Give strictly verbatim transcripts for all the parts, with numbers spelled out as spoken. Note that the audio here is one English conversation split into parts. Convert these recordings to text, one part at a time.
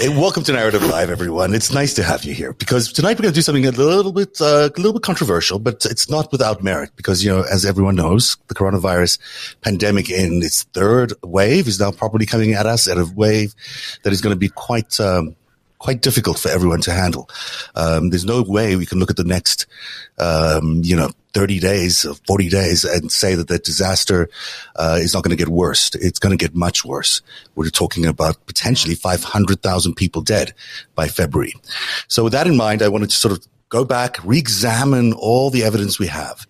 Hey, welcome to Narrative Live, everyone. It's nice to have you here because tonight we're going to do something a little bit, uh, a little bit controversial, but it's not without merit because, you know, as everyone knows, the coronavirus pandemic in its third wave is now probably coming at us at a wave that is going to be quite, um, quite difficult for everyone to handle. Um, there's no way we can look at the next, um, you know, thirty days or forty days and say that the disaster, uh, is not going to get worse. It's going to get much worse. We're talking about potentially five hundred thousand people dead by February. So with that in mind, I wanted to sort of go back, re-examine all the evidence we have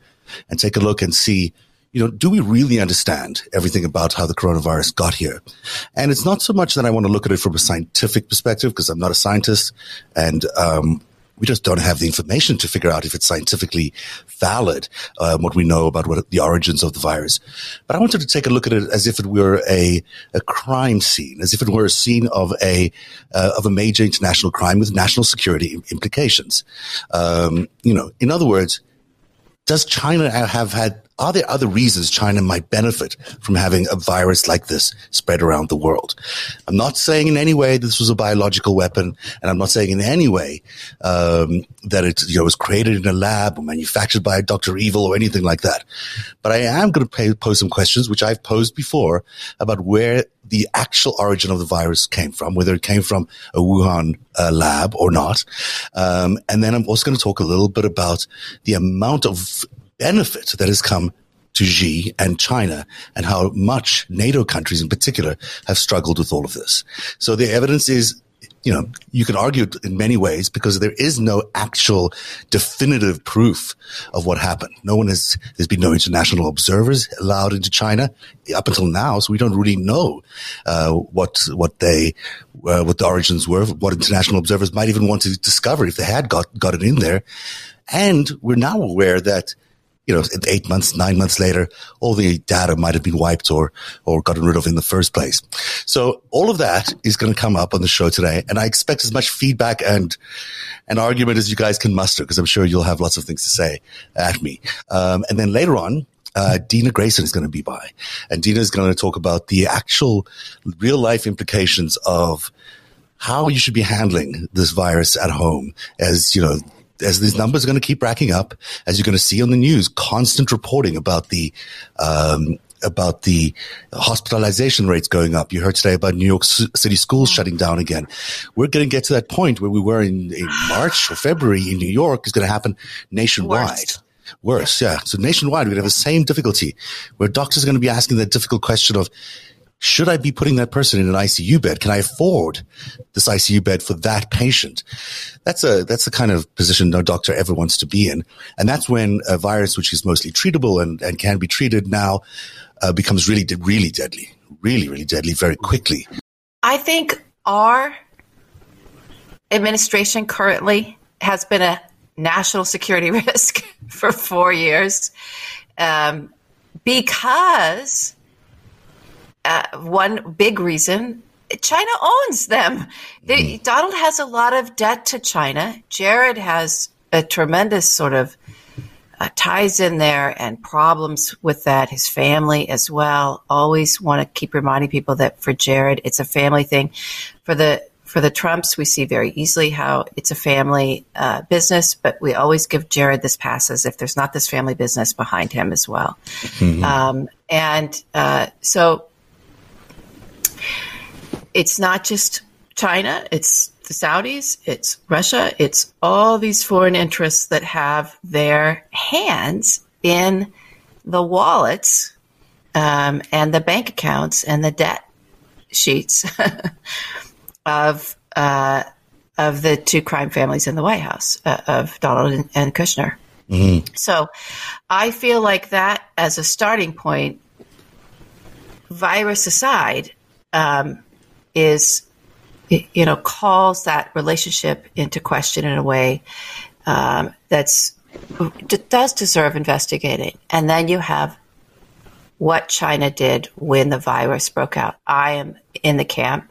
and take a look and see, you know, do we really understand everything about how the coronavirus got here? And it's not so much that I want to look at it from a scientific perspective because I'm not a scientist and, um, we just don't have the information to figure out if it's scientifically valid, um, what we know about what the origins of the virus. But I wanted to take a look at it as if it were a, a crime scene, as if it were a scene of a, uh, of a major international crime with national security implications. Um, you know, in other words, does China have had, are there other reasons China might benefit from having a virus like this spread around the world? I'm not saying in any way this was a biological weapon, and I'm not saying in any way um, that it you know, was created in a lab or manufactured by Doctor Evil or anything like that. But I am going to pose some questions, which I've posed before, about where the actual origin of the virus came from, whether it came from a Wuhan uh, lab or not. Um, and then I'm also going to talk a little bit about the amount of benefit that has come to Xi and China and how much NATO countries in particular have struggled with all of this. So the evidence is, you know, you can argue it in many ways because there is no actual definitive proof of what happened. No one has, there's been no international observers allowed into China up until now. So we don't really know, uh, what, what they, uh, what the origins were, what international observers might even want to discover if they had got, got it in there. And we're now aware that, you know, eight months, nine months later, all the data might have been wiped or, or gotten rid of in the first place. So all of that is going to come up on the show today. And I expect as much feedback and an argument as you guys can muster, because I'm sure you'll have lots of things to say at me. Um, and then later on, uh, Dina Grayson is going to be by, and Dina is going to talk about the actual real life implications of how you should be handling this virus at home as, you know, as these numbers are going to keep racking up, as you're going to see on the news, constant reporting about the, um, about the hospitalization rates going up. You heard today about New York City schools shutting down again. We're going to get to that point where we were in, in March or February in New York is going to happen nationwide. Worst. Worse, yeah. So nationwide, we're going to have the same difficulty where doctors are going to be asking that difficult question of, should I be putting that person in an I C U bed? Can I afford this I C U bed for that patient? That's a, that's the kind of position no doctor ever wants to be in. And that's when a virus, which is mostly treatable and, and can be treated now, uh, becomes really, really deadly, really, really deadly very quickly. I think our administration currently has been a national security risk for four years, um, because Uh, one big reason, China owns them. They, Donald has a lot of debt to China. Jared has a tremendous sort of uh, ties in there and problems with that. His family as well. Always want to keep reminding people that for Jared, it's a family thing. For the for the Trumps, we see very easily how it's a family uh, business, but we always give Jared this pass as if there's not this family business behind him as well. Mm-hmm. Um, and uh, so... It's not just China, it's the Saudis, it's Russia, it's all these foreign interests that have their hands in the wallets um, and the bank accounts and the debt sheets of uh, of the two crime families in the White House, uh, of Donald and, and Kushner. Mm-hmm. So I feel like that as a starting point, virus aside, um, is you know, calls that relationship into question in a way um, that's does deserve investigating. And then you have what China did when the virus broke out. I am in the camp.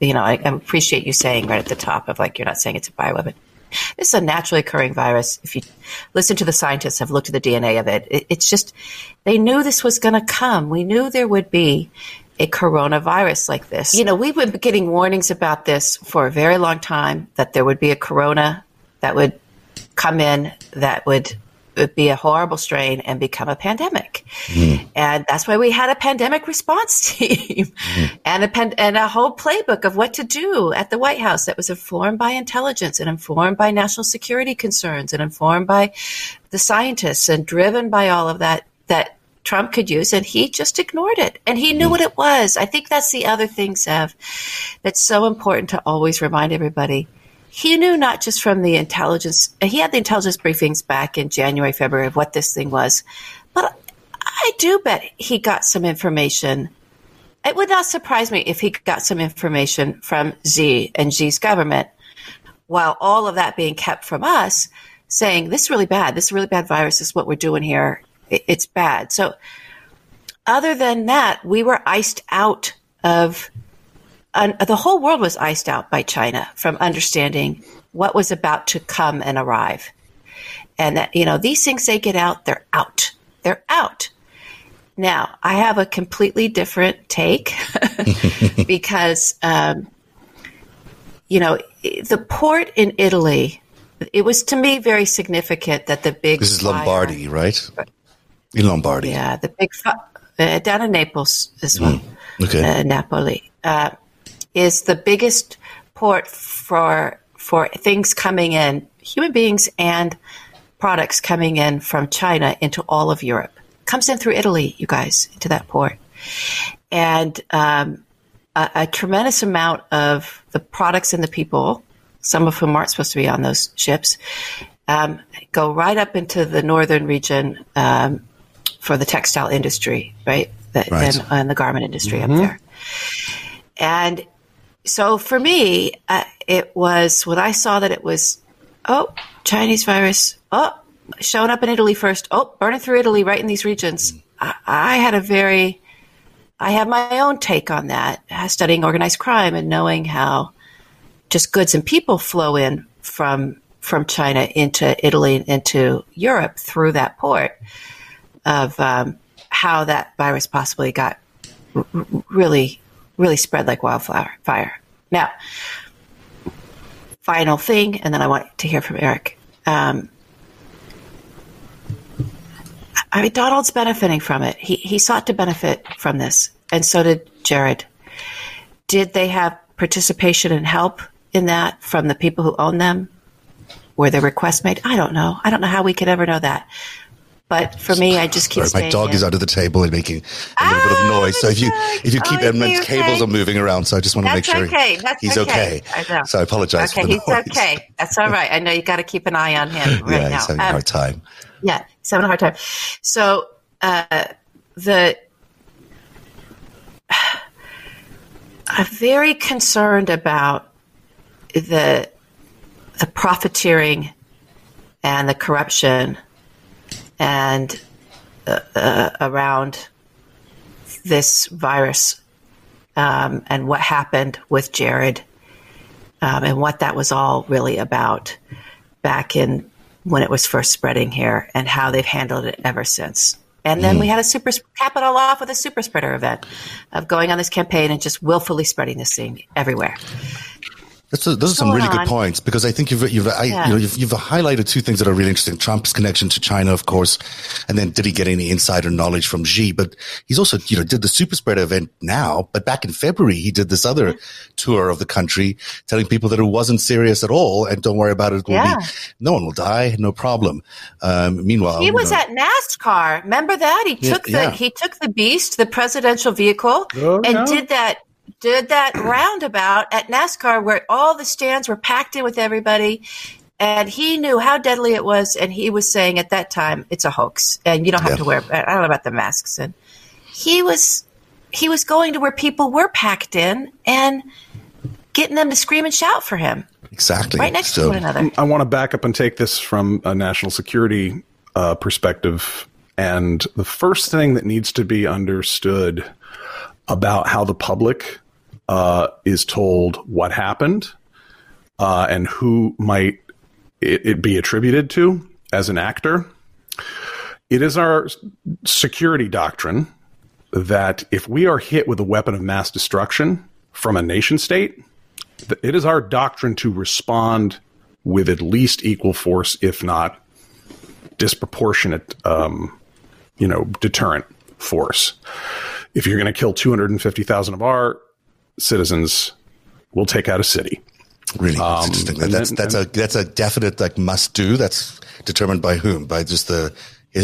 You know, I, I appreciate you saying right at the top of like, you're not saying it's a bioweapon. This is a naturally occurring virus. If you listen to the scientists, have looked at the D N A of it, it it's just, they knew this was going to come. We knew there would be a coronavirus like this. You know, we've been getting warnings about this for a very long time, that there would be a corona that would come in, that would would be a horrible strain and become a pandemic. Mm. And that's why we had a pandemic response team mm. and, a pan- and a whole playbook of what to do at the White House that was informed by intelligence and informed by national security concerns and informed by the scientists and driven by all of that, that Trump could use. And he just ignored it. And he knew mm. what it was. I think that's the other thing, Zev, that's so important to always remind everybody. He knew not just from the intelligence, he had the intelligence briefings back in January, February of what this thing was, but I do bet he got some information. It would not surprise me if he got some information from Xi and Xi's government, while all of that being kept from us, saying, this is really bad, this is really bad virus, this is what we're doing here, it's bad. So other than that, we were iced out of And the whole world was iced out by China from understanding what was about to come and arrive. And that, you know, these things, they get out, they're out. They're out. Now, I have a completely different take because, um, you know, the port in Italy, it was to me very significant that the big This is fire, Lombardy, right? In Lombardy. Yeah, the big uh, down in Naples as well. Mm, okay. Uh, Napoli. Uh, is the biggest port for for things coming in, human beings and products coming in from China into all of Europe. Comes in through Italy, you guys, into that port. And um, a, a tremendous amount of the products and the people, some of whom aren't supposed to be on those ships, um, go right up into the northern region um, for the textile industry, right? The, right. And, and the garment industry mm-hmm. up there. And so for me, uh, it was when I saw that it was, oh, Chinese virus, oh, showing up in Italy first, oh, burning through Italy right in these regions. I, I had a very, I have my own take on that, studying organized crime and knowing how just goods and people flow in from from China into Italy and into Europe through that port of um, how that virus possibly got r- really really spread like wildfire. Fire. Now, final thing, and then I want to hear from Eric. Um, I mean, Donald's benefiting from it. He he sought to benefit from this, and so did Jared. Did they have participation and help in that from the people who own them? Were there requests made? I don't know. I don't know how we could ever know that. But for me, I just keep Sorry, my dog in. is under the table and making a little oh, bit of noise. So if you if you keep oh, them, okay. cables are moving around. So I just want to That's make sure okay. That's he's okay. okay. I know. So I apologize. Okay, for the he's noise. okay. That's all right. I know you got to keep an eye on him right yeah, now. He's having um, a hard time. Yeah, he's having a hard time. So uh, the I'm very concerned about the the profiteering and the corruption. And uh, uh, around this virus um, and what happened with Jared um, and what that was all really about back in when it was first spreading here and how they've handled it ever since. And then mm. we had a super cap it all off with a super spreader event of going on this campaign and just willfully spreading this thing everywhere. That's a, those What's are some really on? good points because I think you've you've I, yeah. you know you've, you've highlighted two things that are really interesting: Trump's connection to China, of course, and then did he get any insider knowledge from Xi? But he's also you know did the super spreader event now, but back in February he did this other mm-hmm. tour of the country, telling people that it wasn't serious at all and don't worry about it. it will yeah. be, no one will die, no problem. Um, meanwhile, he was you know, at NASCAR. Remember that he took yeah, the yeah. he took the beast, the presidential vehicle, oh, and no. did that. Did that roundabout at NASCAR where all the stands were packed in with everybody, and he knew how deadly it was, and he was saying at that time it's a hoax, and you don't have yeah. to wear. I don't know about the masks, and he was he was going to where people were packed in, and getting them to scream and shout for him. Exactly. Right next so, to one another. I want to back up and take this from a national security uh, perspective. And the first thing that needs to be understood about how the public uh, is told what happened uh, and who might it, it be attributed to as an actor, it is our security doctrine that if we are hit with a weapon of mass destruction from a nation state, it is our doctrine to respond with at least equal force, if not disproportionate, um, you know, deterrent force. If you're going to kill two hundred fifty thousand of our citizens, we'll take out a city. Really, that's um, interesting. That, that's, then, that's, and, a, that's a definite like must do. That's determined by whom? By just the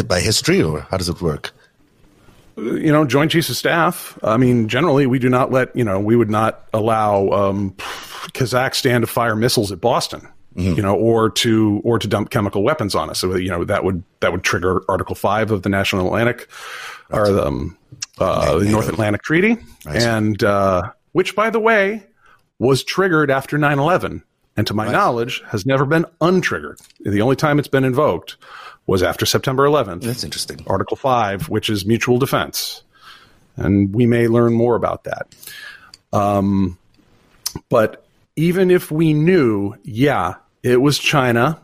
by history, or how does it work? You know, Joint Chiefs of Staff. I mean, generally, we do not let, you know, we would not allow um, Kazakhstan to fire missiles at Boston, mm-hmm. you know, or to or to dump chemical weapons on us. So, you know, that would that would trigger Article Five of the National Atlantic or the, um, uh, the North Atlantic Treaty. And uh, which, by the way, was triggered after nine eleven. And to my knowledge, has never been untriggered. The only time it's been invoked was after September eleventh. That's interesting. Article Five, which is mutual defense. And we may learn more about that. Um, but even if we knew, yeah, it was China,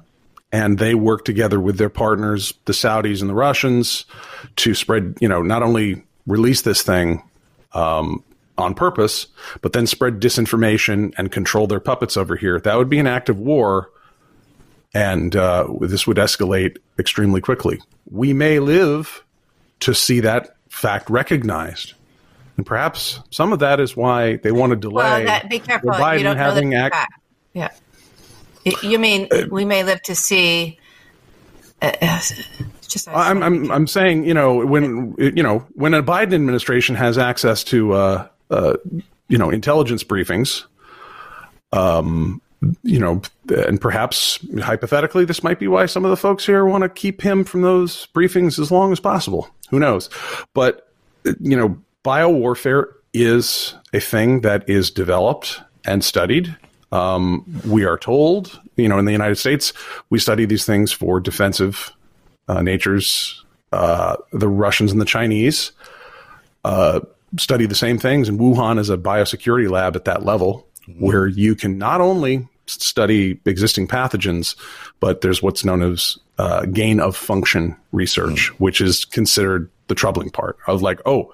and they worked together with their partners, the Saudis and the Russians, to spread, you know, not only release this thing um, on purpose, but then spread disinformation and control their puppets over here. That would be an act of war. And uh, this would escalate extremely quickly. We may live to see that fact recognized. And perhaps some of that is why they want to delay well, that, be careful. Biden you don't having know act. Fact. Yeah. You mean uh, we may live to see. Uh, just I'm, I'm, I'm saying, you know, when, you know, when a Biden administration has access to, uh, uh, you know, intelligence briefings, um, you know, and perhaps hypothetically, this might be why some of the folks here want to keep him from those briefings as long as possible. Who knows? But, you know, biowarfare is a thing that is developed and studied. Um, we are told, you know, in the United States, we study these things for defensive uh, natures. Uh, the Russians and the Chinese uh, study the same things. And Wuhan is a biosecurity lab at that level mm-hmm. where you can not only study existing pathogens, but there's what's known as uh, gain of function research, mm. which is considered the troubling part of like, oh,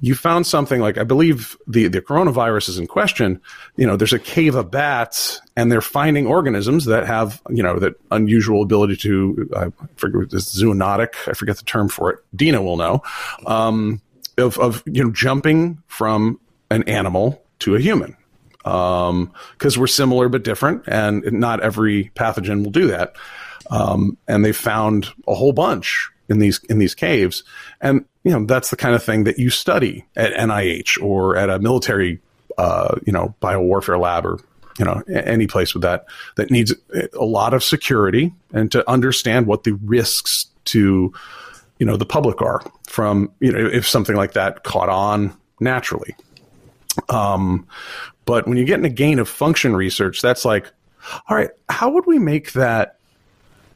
you found something like, I believe the, the coronavirus is in question. You know, there's a cave of bats and they're finding organisms that have, you know, that unusual ability to, I forget, this zoonotic, I forget the term for it. Dina will know, um, of, of, you know, jumping from an animal to a human. Um, cause we're similar, but different, and not every pathogen will do that. Um, and they found a whole bunch in these, in these caves. And, you know, that's the kind of thing that you study at N I H or at a military, uh, you know, biowarfare lab or, you know, any place with that, that needs a lot of security and to understand what the risks to, you know, the public are from, you know, if something like that caught on naturally. Um, But when you get into gain of function research, that's like, all right, how would we make that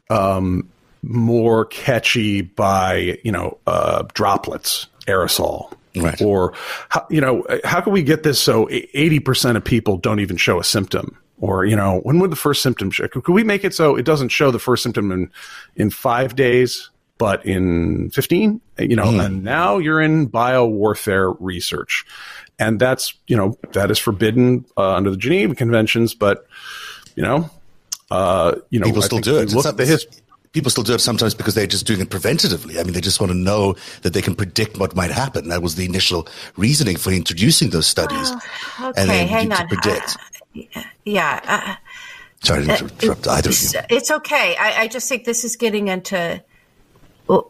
um, more catchy by, you know, uh, droplets, aerosol? Right. Or, how, you know, how can we get this so eighty percent of people don't even show a symptom? Or, you know, when would the first symptom show? Could we make it so it doesn't show the first symptom in, in five days, but in fifteen? You know, mm. and now you're in biowarfare research. And that's, you know, that is forbidden uh, under the Geneva Conventions, but, you know, uh, you know, people still do it. Look at the history. People still do it sometimes because they're just doing it preventatively. I mean, they just want to know that they can predict what might happen. That was the initial reasoning for introducing those studies. Oh, okay, and then hang on. To predict. Uh, yeah. Uh, Sorry to interrupt. Uh, I don't know. It's okay. I, I just think this is getting into.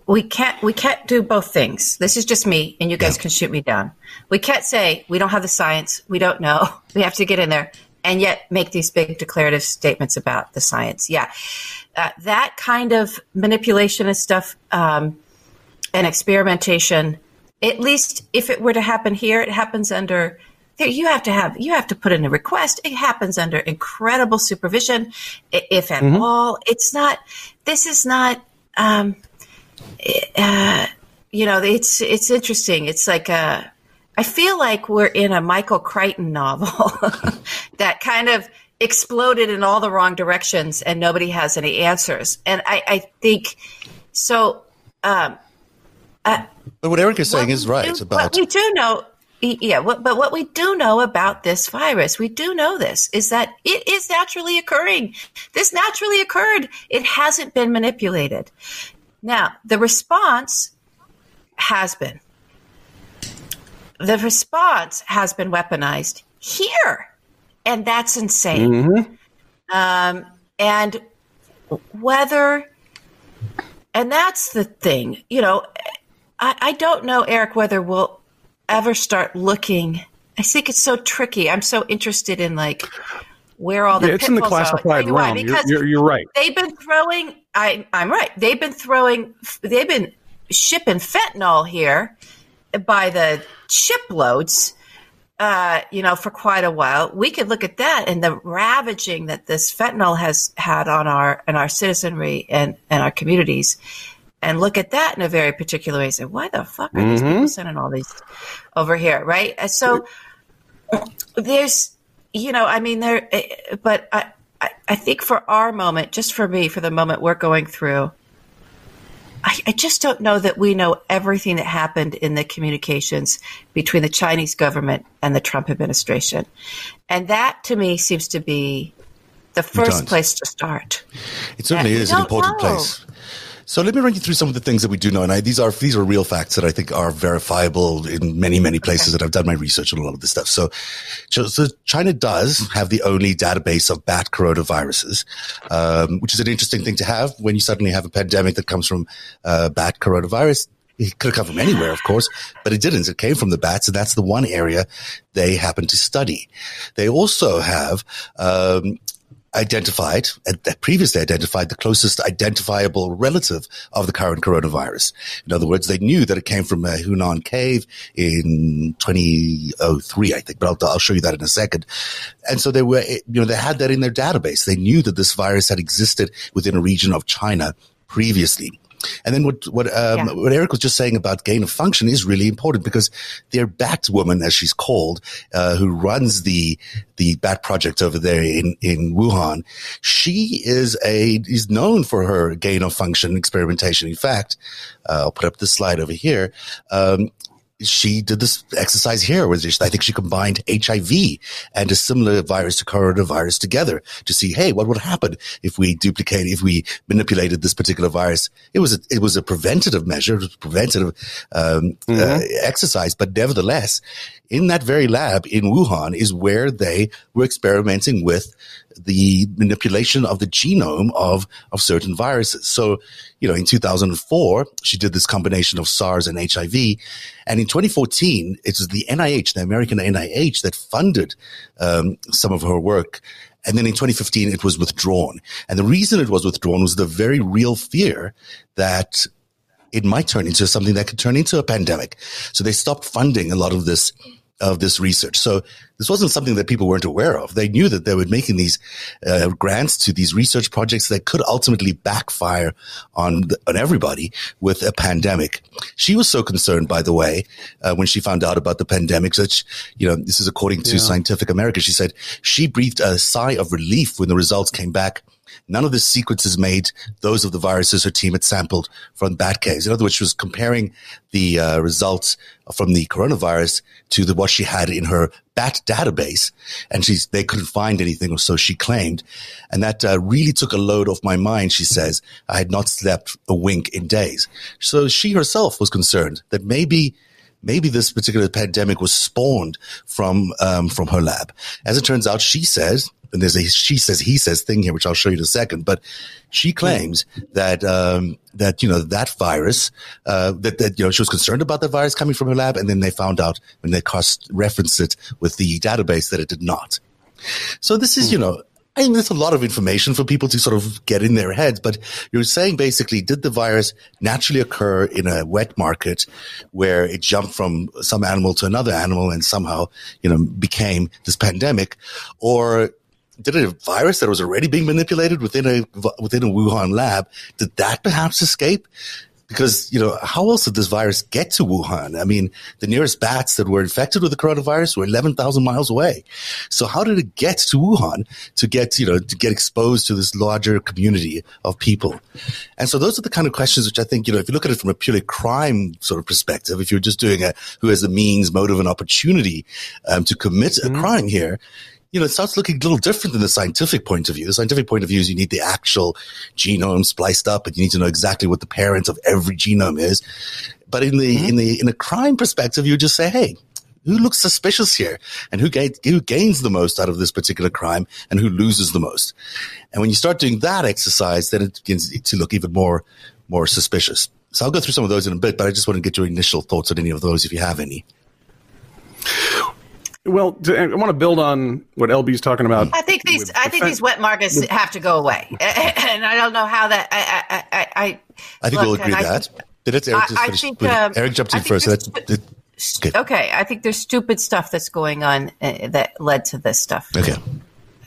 We can't we can't do both things. This is just me, and you guys yeah. can shoot me down. We can't say we don't have the science, we don't know. We have to get in there and yet make these big declarative statements about the science. Yeah, uh, that kind of manipulation and stuff um, and experimentation, at least if it were to happen here, it happens under you have to have, you have to put in a request. It happens under incredible supervision, if at mm-hmm. all. It's not, this is not, um, uh, you know, it's, it's interesting. It's like a, I feel like we're in a Michael Crichton novel that kind of exploded in all the wrong directions and nobody has any answers. And I, I think, so, um, Uh, but what Eric is saying is right do, about. What we do know, yeah, what, but what we do know about this virus, we do know this, is that it is naturally occurring. This naturally occurred. It hasn't been manipulated. Now, the response has been. The response has been weaponized here. And that's insane. Mm-hmm. Um, and whether, and that's the thing, you know. I don't know, Eric, whether we'll ever start looking. I think it's so tricky. I'm so interested in like where all the yeah, it's in the classified realm. Because you're, you're, you're right. They've been throwing. I, I'm right. They've been throwing. They've been shipping fentanyl here by the shiploads. Uh, you know, for quite a while, we could look at that and the ravaging that this fentanyl has had on our and our citizenry and, and our communities. And look at that in a very particular way and say, why the fuck are these mm-hmm. people sending all these over here, right? So there's, you know, I mean, there, but I, I think for our moment, just for me, for the moment we're going through, I, I just don't know that we know everything that happened in the communications between the Chinese government and the Trump administration. And that, to me, seems to be the first place to start. It certainly is an important know. place. So let me run you through some of the things that we do know. And I, these are these are real facts that I think are verifiable in many, many places okay. that I've done my research on a lot of this stuff. So, so China does have the only database of bat coronaviruses, um, which is an interesting thing to have when you suddenly have a pandemic that comes from uh, bat coronavirus. It could have come from anywhere, of course, but it didn't. It came from the bats, and that's the one area they happen to study. They also have um identified, previously identified, the closest identifiable relative of the current coronavirus. In other words, they knew that it came from a Hunan cave in twenty oh three, I think, but I'll, I'll show you that in a second. And so they were, you know, they had that in their database. They knew that this virus had existed within a region of China previously. And then what what, um, yeah. what Eric was just saying about gain of function is really important, because their bat woman, as she's called, uh, who runs the the bat project over there in, in Wuhan, she is a is known for her gain of function experimentation. In fact, uh, I'll put up this slide over here. Um, she did this exercise here where I think she combined H I V and a similar virus to coronavirus together to see, hey, what would happen if we duplicated, if we manipulated this particular virus? It was a, it was a preventative measure, it was a preventative um, mm-hmm. uh, exercise. But nevertheless, in that very lab in Wuhan is where they were experimenting with the manipulation of the genome of, of certain viruses. So, you know, in two thousand four, she did this combination of SARS and H I V. And in twenty fourteen, it was the N I H, the American N I H, that funded um, some of her work. And then in twenty fifteen, it was withdrawn. And the reason it was withdrawn was the very real fear that it might turn into something that could turn into a pandemic. So they stopped funding a lot of this of this research. So this wasn't something that people weren't aware of. They knew that they were making these uh, grants to these research projects that could ultimately backfire on the, on everybody with a pandemic. She was so concerned, by the way, uh, when she found out about the pandemic, that she, you know, this is according to yeah. Scientific America. She said she breathed a sigh of relief when the results came back. None of the sequences made those of the viruses her team had sampled from bat caves. In other words, she was comparing the uh, results from the coronavirus to the what she had in her bat database, and she's they couldn't find anything, or so she claimed. And that uh, really took a load off my mind, she says. I had not slept a wink in days. So she herself was concerned that maybe Maybe this particular pandemic was spawned from um, from her lab. As it turns out, she says, and there's a she says, he says thing here, which I'll show you in a second, but she claims that, um, that you know, that virus, uh, that, that, you know, she was concerned about the virus coming from her lab, and then they found out when they cross-referenced it with the database that it did not. So this is, you know, I mean, there's a lot of information for people to sort of get in their heads, but you're saying basically, did the virus naturally occur in a wet market where it jumped from some animal to another animal and somehow, you know, became this pandemic? Or did a virus that was already being manipulated within a, within a Wuhan lab, did that perhaps escape? Because, you know, how else did this virus get to Wuhan? I mean, the nearest bats that were infected with the coronavirus were eleven thousand miles away. So how did it get to Wuhan to get, you know, to get exposed to this larger community of people? And so those are the kind of questions which I think, you know, if you look at it from a purely crime sort of perspective, if you're just doing a who has the means, motive, and opportunity um, to commit mm-hmm. a crime here, you know, it starts looking a little different than the scientific point of view. The scientific point of view is you need the actual genome spliced up, and you need to know exactly what the parent of every genome is. But in the mm-hmm. in the in a crime perspective, you just say, hey, who looks suspicious here, and who gains who gains the most out of this particular crime, and who loses the most? And when you start doing that exercise, then it begins to look even more more suspicious. So I'll go through some of those in a bit, but I just want to get your initial thoughts on any of those if you have any. Well, to, I want to build on what L B's talking about. I think these, I think these wet markets have to go away, and I don't know how that. I, I, I, I, I think look, we'll agree with that. Did it, Eric, just I, I think, um, Eric jumped in first. So that's, stu- that's good. Okay, I think there's stupid stuff that's going on uh, that led to this stuff. Okay,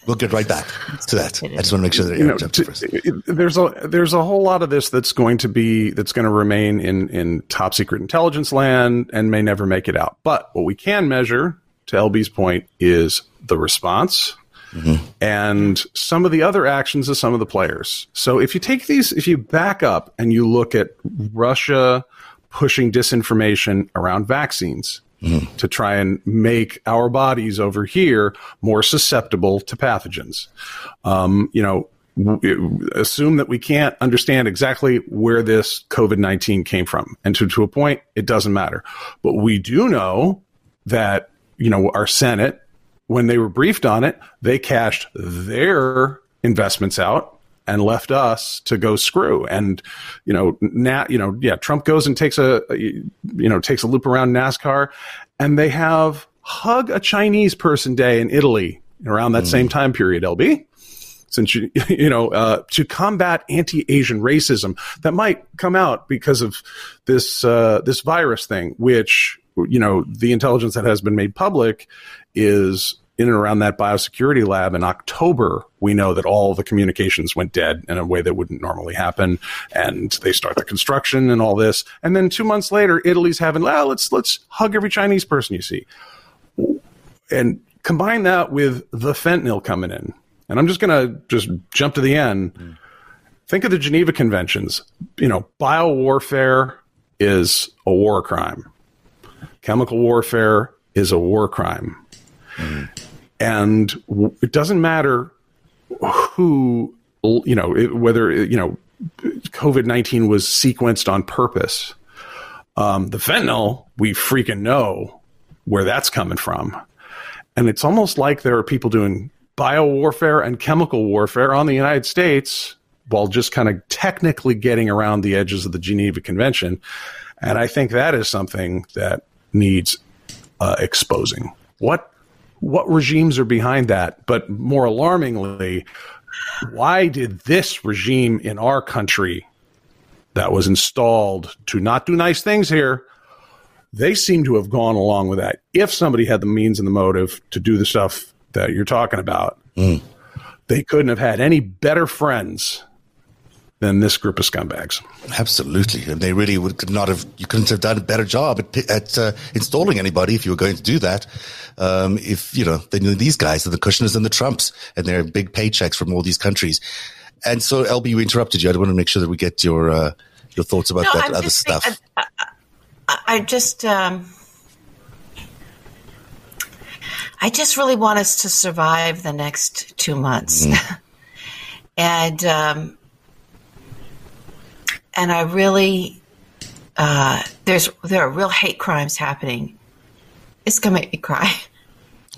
we'll get right back to that. I just want to make sure that Eric you know, jumped in first. There's a there's a whole lot of this that's going to be that's going to remain in in top secret intelligence land and may never make it out. But what we can measure, to L B's point, is the response mm-hmm. and some of the other actions of some of the players. So if you take these, if you back up and you look at Russia pushing disinformation around vaccines mm-hmm. to try and make our bodies over here more susceptible to pathogens, um, you know, assume that we can't understand exactly where this COVID nineteen came from. And to, to a point, it doesn't matter. But we do know that, you know, our Senate, when they were briefed on it, they cashed their investments out and left us to go screw. And, you know, now, you know, yeah, Trump goes and takes a, you know, takes a loop around NASCAR, and they have hug a Chinese person day in Italy around that mm. same time period, L B, since, you, you know, uh, to combat anti-Asian racism that might come out because of this, uh, this virus thing, which, you know, the intelligence that has been made public is in and around that biosecurity lab in October. We know that all the communications went dead in a way that wouldn't normally happen. And they start the construction and all this. And then two months later, Italy's having, well, let's let's hug every Chinese person you see. And combine that with the fentanyl coming in. And I'm just going to just jump to the end. Mm. Think of the Geneva Conventions. You know, biowarfare is a war crime. Chemical warfare is a war crime. Mm-hmm. And w- it doesn't matter who, you know, it, whether, you know, COVID nineteen was sequenced on purpose. Um, the fentanyl, we freaking know where that's coming from. And it's almost like there are people doing biowarfare and chemical warfare on the United States while just kind of technically getting around the edges of the Geneva Convention. And I think that is something that needs uh, exposing. What what regimes are behind that? But more alarmingly, why did this regime in our country that was installed to not do nice things here, they seem to have gone along with that. If somebody had the means and the motive to do the stuff that you're talking about, mm. they couldn't have had any better friends than this group of scumbags. Absolutely. And they really would not have, you couldn't have done a better job at, at uh, installing anybody if you were going to do that. Um, if, you know, they knew these guys, the Kushners and the Trumps, and their big paychecks from all these countries. And so, L B, you interrupted you. I want to make sure that we get your uh, your thoughts about no, that I'm other just, stuff. I, I, I just, um, I just really want us to survive the next two months. Mm. and, um, And I really, uh, there's there are real hate crimes happening. It's going to make me cry.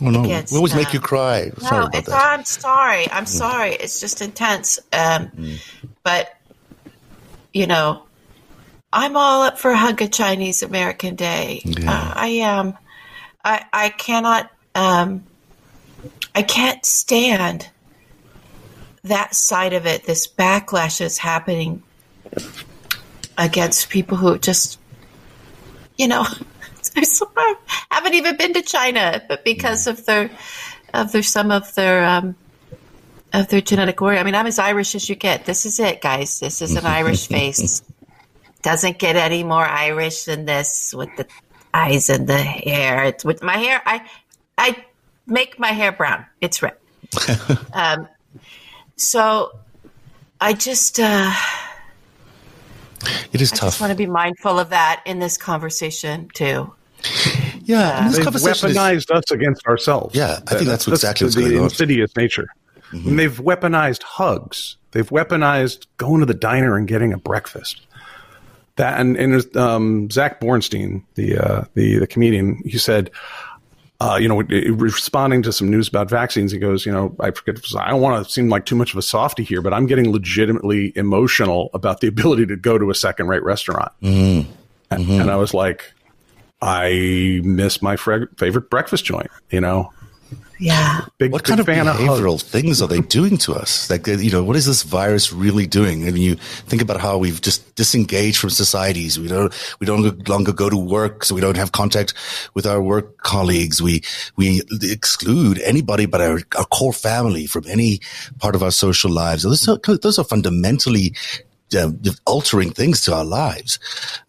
Oh, no. Against, we always um, make you cry. Sorry no, about it's, that. I'm sorry. I'm sorry. It's just intense. Um, mm. But, you know, I'm all up for Hug a Chinese American Day. Yeah. Uh, I am. I, I cannot, um, I can't stand that side of it, this backlash that's happening against people who just, you know, I haven't even been to China, but because of their, of their, some of their, um, of their genetic warrior. I mean, I'm as Irish as you get. This is it, guys. This is an Irish face. Doesn't get any more Irish than this, with the eyes and the hair. It's with my hair. I, I make my hair brown. It's red. um, so I just, uh, it is I tough. I just want to be mindful of that in this conversation too. Yeah, uh, this they've conversation weaponized is, us against ourselves. Yeah, I that, think that's, that's exactly that's what's the going insidious on. Nature. Mm-hmm. And they've weaponized hugs. They've weaponized going to the diner and getting a breakfast. That and, and um, Zach Bornstein, the uh, the the comedian, he said, uh, you know, responding to some news about vaccines, he goes, you know, I forget. I don't want to seem like too much of a softie here, but I'm getting legitimately emotional about the ability to go to a second rate restaurant. Mm-hmm. And, mm-hmm. and I was like, I miss my fr- favorite breakfast joint, you know. Yeah. Big, what big kind of behavioral of things are they doing to us? Like, you know, what is this virus really doing? I mean, you think about how we've just disengaged from societies. We don't, we don't longer go to work, so we don't have contact with our work colleagues. We, we exclude anybody but our, our core family from any part of our social lives. So those are, those are fundamentally uh, altering things to our lives.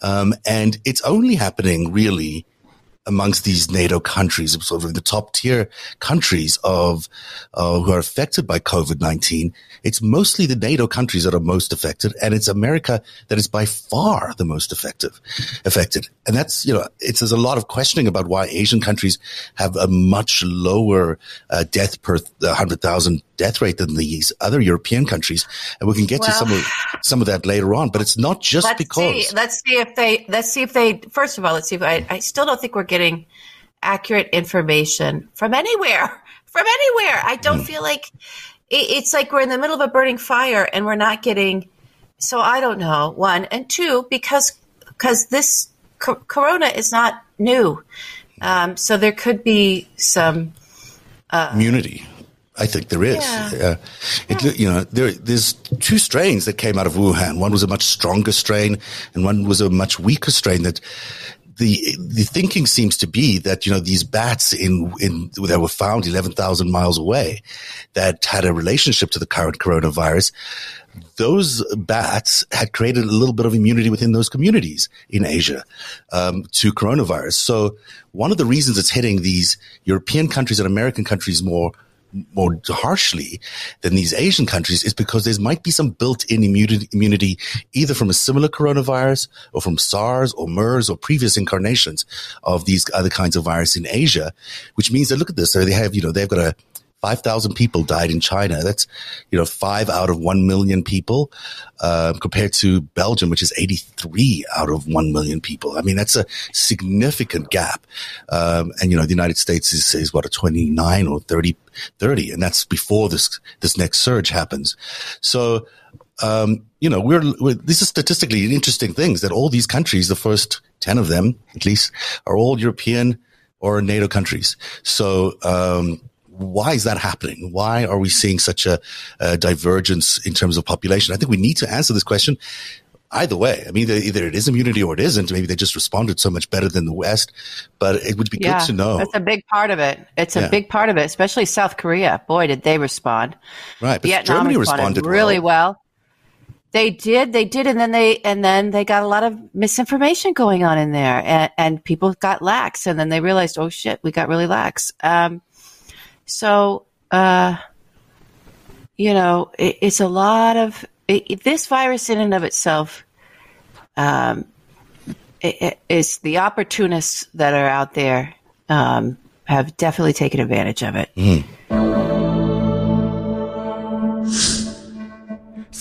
Um, and it's only happening really amongst these NATO countries, sort of the top tier countries of uh, who are affected by COVID nineteen. It's mostly the NATO countries that are most affected, and it's America that is by far the most effective, affected. And that's, you know, it's, there's a lot of questioning about why Asian countries have a much lower uh, death per one hundred thousand death rate than these other European countries, and we can get well, to some of some of that later on. But it's not just let's because. See, let's see if they. Let's see if they. First of all, let's see if I. I still don't think we're getting accurate information from anywhere. From anywhere, I don't mm. feel like it, it's like we're in the middle of a burning fire and we're not getting. So I don't know. One and two, because because this co- corona is not new, um, so there could be some uh, immunity. I think there is. Yeah. Uh, it, you know, there, there's two strains that came out of Wuhan. One was a much stronger strain, and one was a much weaker strain. That the the thinking seems to be that, you know, these bats in in that were found eleven thousand miles away that had a relationship to the current coronavirus. Those bats had created a little bit of immunity within those communities in Asia um, to coronavirus. So one of the reasons it's hitting these European countries and American countries more. more harshly than these Asian countries is because there might be some built-in immunity either from a similar coronavirus or from SARS or MERS or previous incarnations of these other kinds of virus in Asia, which means that, look at this, so they have, you know, they've got a five thousand people died in China. That's, you know, five out of one million people uh, compared to Belgium, which is eighty-three out of one million people. I mean, that's a significant gap. Um, and, you know, the United States is, is what, a twenty-nine or thirty, thirty. And that's before this, this next surge happens. So, um, you know, we're, we're, this is statistically interesting things that all these countries, the first ten of them, at least, are all European or NATO countries. So, um, why is that happening? Why are we seeing such a, a divergence in terms of population? I think we need to answer this question either way. I mean, either it is immunity or it isn't. Maybe they just responded so much better than the West, but it would be yeah, good to know. That's a big part of it. It's a yeah. big part of it, especially South Korea. Boy, did they respond. Right. But Vietnam Germany responded, responded really well. well. They did. They did. And then they and then they got a lot of misinformation going on in there, and, and people got lax. And then they realized, oh, shit, we got really lax. Um So, uh, you know, it, it's a lot of it, it, this virus in and of itself. Um, it, it, it's the opportunists that are out there um, have definitely taken advantage of it. Mm.